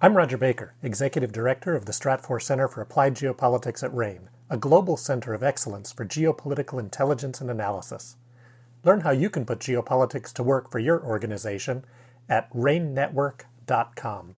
I'm Roger Baker, Executive Director of the Stratfor Center for Applied Geopolitics at RANE, a global center of excellence for geopolitical intelligence and analysis. Learn how you can put geopolitics to work for your organization at RANEnetwork.com.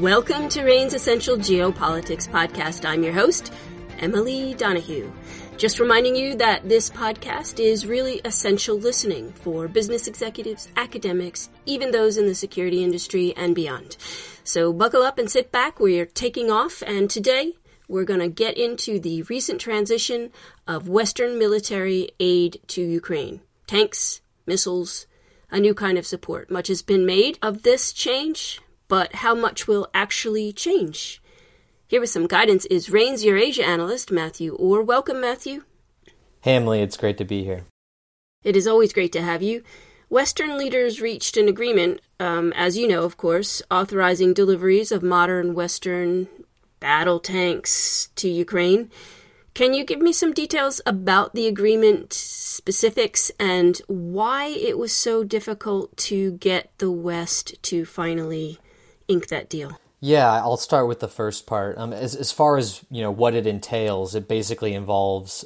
Welcome to RANE's Essential Geopolitics podcast. I'm your host, Emily Donahue. Just reminding you that this podcast is really essential listening for business executives, academics, even those in the security industry and beyond. So buckle up and sit back. We're taking off, and today we're going to get into the recent transition of Western military aid to Ukraine. Tanks, missiles, a new kind of support. Much has been made of this change, but how much will actually change? Here with some guidance is RANE's Eurasia analyst, Matthew Orr. Welcome, Matthew. Hey, Emily. It's great to be here. It is always great to have you. Western leaders reached an agreement, as you know, of course, authorizing deliveries of modern Western battle tanks to Ukraine. Can you give me some details about the agreement, specifics, and why it was so difficult to get the West to finally ink that deal? Yeah, I'll start with the first part. As far as you know, what it entails, it basically involves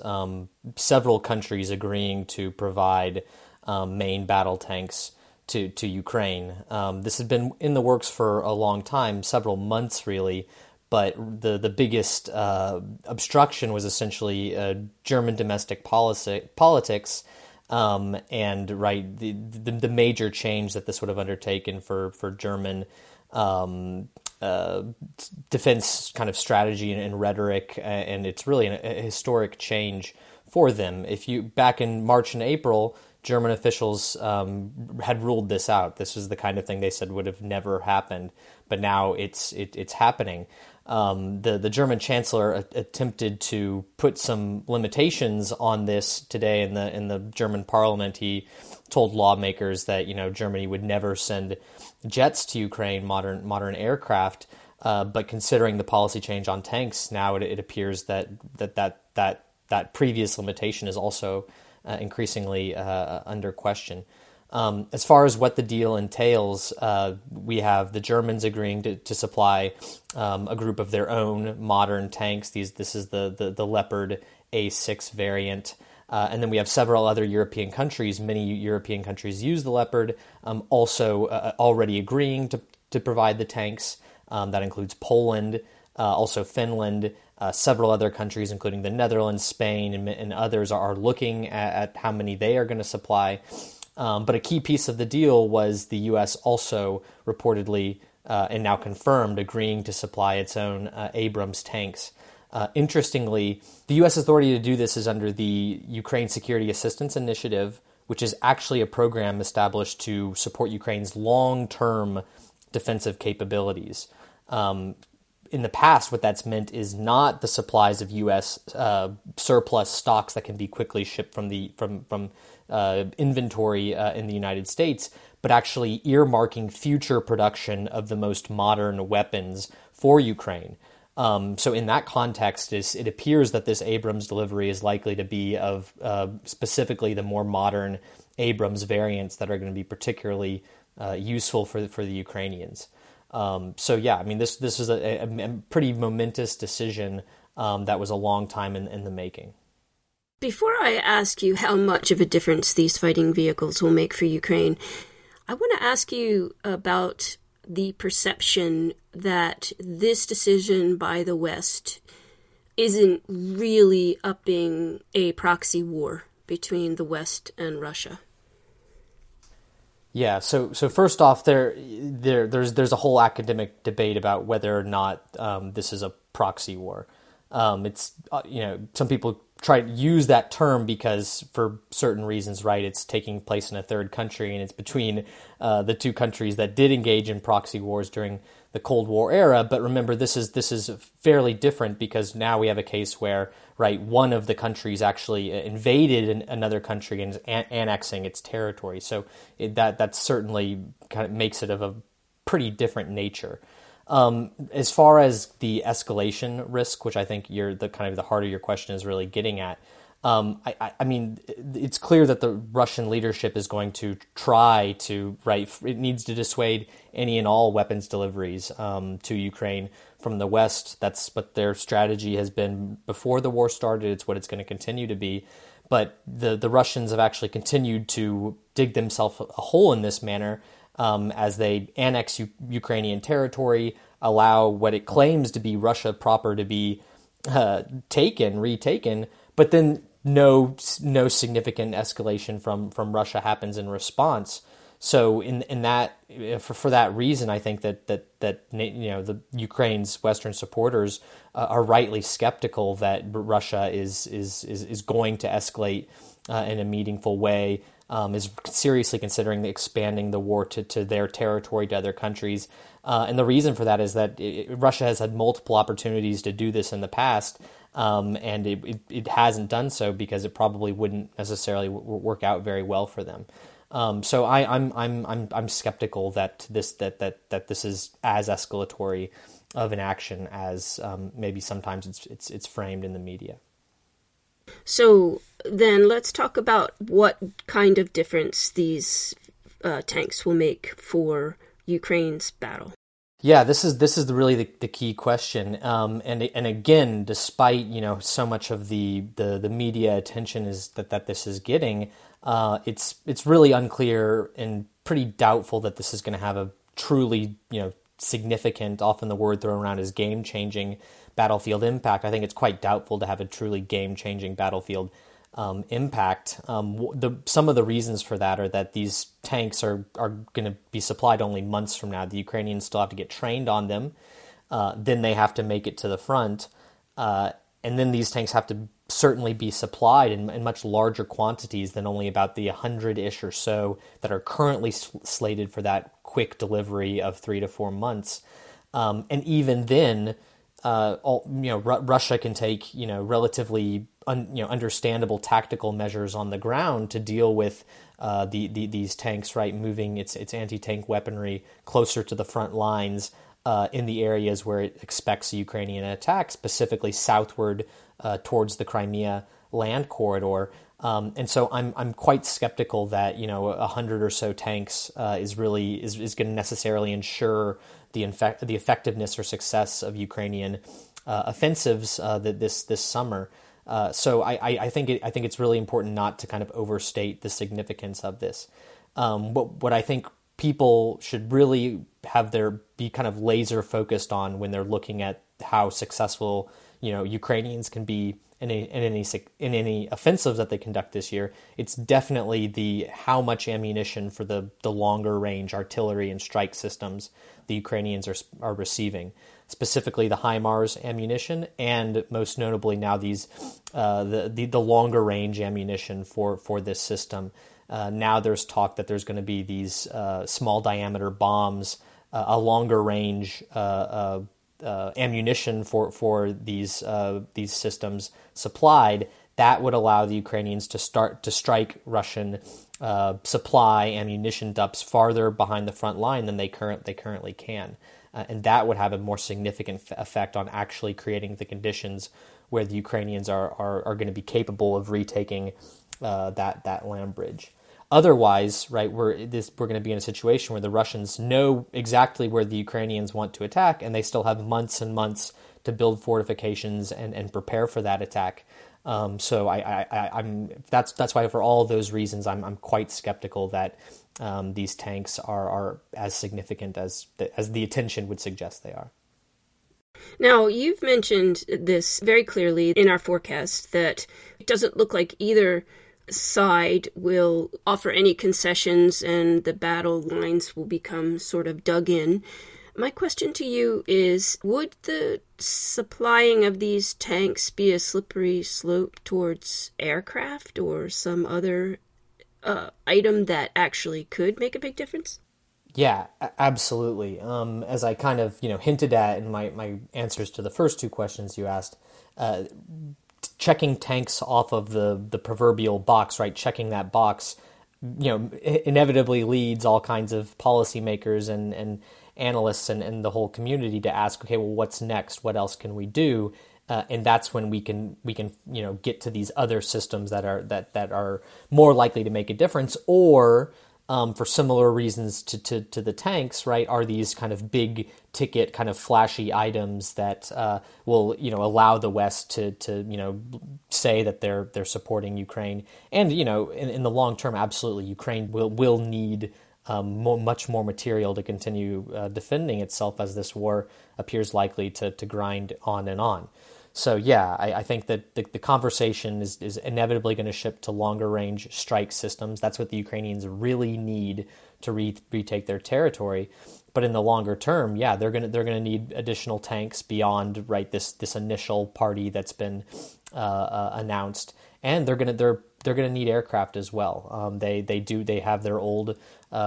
several countries agreeing to provide main battle tanks to Ukraine. This has been in the works for a long time, several months really. But the biggest obstruction was essentially German domestic politics. The major change that this would have undertaken for German defense kind of strategy and rhetoric, and it's really a historic change for them. Back in March and April, German officials had ruled this out. This was the kind of thing they said would have never happened, but now it's happening. The German chancellor attempted to put some limitations on this today in the German parliament. He told lawmakers that Germany would never send jets to Ukraine, modern aircraft. But considering the policy change on tanks, now it appears that previous limitation is also increasingly under question. As far as what the deal entails, we have the Germans agreeing to supply a group of their own modern tanks. This is the Leopard A6 variant. And then we have several other European countries. Many European countries use the Leopard, also already agreeing to provide the tanks. That includes Poland, also Finland. Several other countries, including the Netherlands, Spain, and others, are looking at how many they are going to supply. But a key piece of the deal was the U.S. also reportedly and now confirmed agreeing to supply its own Abrams tanks. Interestingly, the U.S. authority to do this is under the Ukraine Security Assistance Initiative, which is actually a program established to support Ukraine's long-term defensive capabilities. In the past, what that's meant is not the supplies of U.S. Surplus stocks that can be quickly shipped from inventory in the United States, but actually earmarking future production of the most modern weapons for Ukraine. So in that context, it appears that this Abrams delivery is likely to be of specifically the more modern Abrams variants that are going to be particularly useful for the Ukrainians. This is a pretty momentous decision that was a long time in the making. Before I ask you how much of a difference these fighting vehicles will make for Ukraine, I want to ask you about the perception that this decision by the West isn't really upping a proxy war between the West and Russia. Yeah, so first off, there's a whole academic debate about whether or not this is a proxy war. It's some people try to use that term because for certain reasons, right? It's taking place in a third country, and it's between the two countries that did engage in proxy wars during the Cold War era. But remember, this is fairly different because now we have a case where, right, one of the countries actually invaded another country and is annexing its territory. So that certainly kind of makes it of a pretty different nature. As far as the escalation risk, which I think the heart of your question is really getting at, I mean, it's clear that the Russian leadership is going to try to, it needs to dissuade any and all weapons deliveries to Ukraine from the West. That's what their strategy has been before the war started. It's what it's going to continue to be. But the Russians have actually continued to dig themselves a hole in this manner as they annex Ukrainian territory, allow what it claims to be Russia proper to be retaken, but then no significant escalation from Russia happens in response. So in that for that reason, I think that the Ukraine's Western supporters are rightly skeptical that Russia is going to escalate in a meaningful way. Is seriously considering expanding the war to their territory, to other countries. And the reason for that is that Russia has had multiple opportunities to do this in the past, and it hasn't done so because it probably wouldn't necessarily work out very well for them. So I'm skeptical that this is as escalatory of an action as maybe sometimes it's framed in the media. So then let's talk about what kind of difference these tanks will make for Ukraine's battle. Yeah, this is really the key question. And again, despite so much of the media attention is that this is getting, it's really unclear and pretty doubtful that this is going to have a truly significant, often the word thrown around is game-changing battlefield impact. I think it's quite doubtful to have a truly game-changing battlefield impact. Some of the reasons for that are that these tanks are going to be supplied only months from now. The Ukrainians still have to get trained on them. Then they have to make it to the front. And then these tanks have to certainly be supplied in much larger quantities than only about the 100-ish or so that are currently slated for that quick delivery of 3 to 4 months. And even then, Russia can take relatively understandable tactical measures on the ground to deal with these tanks, moving its anti-tank weaponry closer to the front lines in the areas where it expects Ukrainian attack, specifically southward towards the Crimea land corridor. And so I'm quite skeptical that 100 or so tanks is going to necessarily ensure the effectiveness or success of Ukrainian offensives this summer. So I think it's really important not to kind of overstate the significance of this. What I think people should really be kind of laser focused on when they're looking at how successful Ukrainians can be in any offensives that they conduct this year, it's definitely the how much ammunition for the longer range artillery and strike systems the Ukrainians are receiving, specifically the HIMARS ammunition and most notably now these the longer range ammunition for this system. Now there's talk that there's going to be these small diameter bombs, a longer range ammunition for these systems supplied that would allow the Ukrainians to start to strike Russian supply ammunition dumps farther behind the front line than they currently can, and that would have a more significant effect on actually creating the conditions where the Ukrainians are going to be capable of retaking that land bridge. Otherwise, we're going to be in a situation where the Russians know exactly where the Ukrainians want to attack, and they still have months and months to build fortifications and prepare for that attack. So that's why for all those reasons, I'm quite skeptical that these tanks are as significant as the attention would suggest they are. Now, you've mentioned this very clearly in our forecast that it doesn't look like either side will offer any concessions and the battle lines will become sort of dug in. My question to you is, would the supplying of these tanks be a slippery slope towards aircraft or some other item that actually could make a big difference? Yeah, absolutely. As I kind of hinted at in my answers to the first two questions you asked, checking tanks off of the proverbial box, checking that box, inevitably leads all kinds of policymakers and analysts and the whole community to ask, okay, well, what's next? What else can we do? and that's when we can get to these other systems that are more likely to make a difference, or for similar reasons to the tanks, right? Are these kind of big ticket, kind of flashy items that will allow the West to say that they're supporting Ukraine, and in the long term, absolutely, Ukraine will need much more material to continue defending itself as this war appears likely to grind on and on. So yeah, I think that the conversation is inevitably going to shift to longer-range strike systems. That's what the Ukrainians really need to retake their territory. But in the longer term, yeah, they're gonna need additional tanks beyond this initial party that's been announced, and they're gonna need aircraft as well. They have their old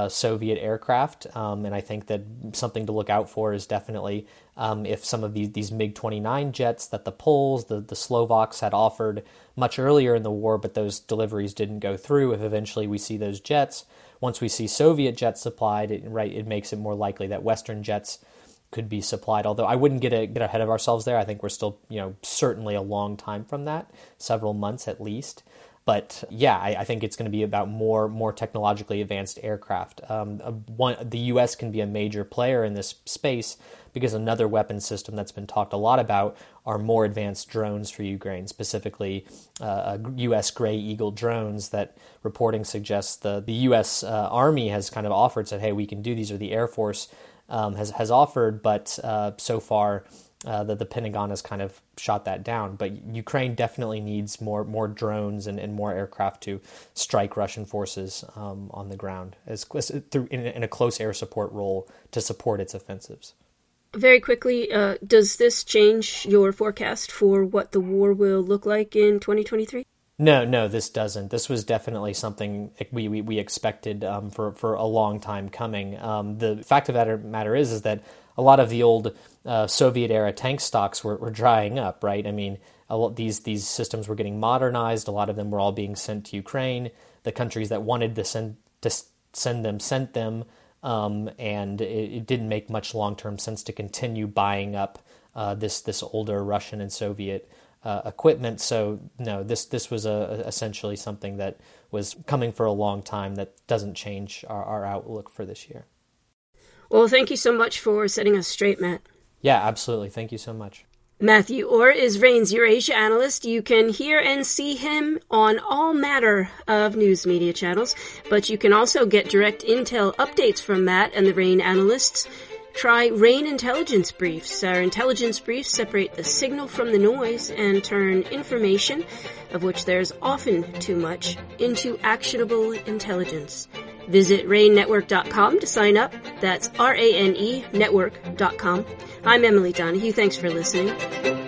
Soviet aircraft, and I think that something to look out for is definitely if some of these MiG-29 jets that the Poles, the Slovaks had offered much earlier in the war, but those deliveries didn't go through. If eventually we see those jets, once we see Soviet jets supplied, it makes it more likely that Western jets could be supplied. Although I wouldn't get ahead of ourselves there. I think we're still, certainly a long time from that, several months at least. But yeah, I think it's going to be about more technologically advanced aircraft. The U.S. can be a major player in this space because another weapon system that's been talked a lot about are more advanced drones for Ukraine, specifically U.S. Gray Eagle drones that reporting suggests the U.S. Army has kind of offered, said, hey, we can do these, or the Air Force has offered, but so far... that the Pentagon has kind of shot that down. But Ukraine definitely needs more drones and more aircraft to strike Russian forces on the ground in a close air support role to support its offensives. Very quickly, does this change your forecast for what the war will look like in 2023? No, this doesn't. This was definitely something we expected for a long time coming. The fact of the matter is that a lot of the old Soviet-era tank stocks were drying up, right? I mean, these systems were getting modernized. A lot of them were all being sent to Ukraine. The countries that wanted to send them sent them, and it didn't make much long-term sense to continue buying up this older Russian and Soviet equipment. So no, this was essentially something that was coming for a long time. That doesn't change our outlook for this year. Well, thank you so much for setting us straight, Matt. Yeah, absolutely. Thank you so much. Matthew Orr is RANE's Eurasia analyst. You can hear and see him on all matter of news media channels, but you can also get direct intel updates from Matt and the RANE analysts. Try RANE Intelligence Briefs. Our intelligence briefs separate the signal from the noise and turn information, of which there's often too much, into actionable intelligence. Visit RANEnetwork.com to sign up. That's RANE network.com. I'm Emily Donahue. Thanks for listening.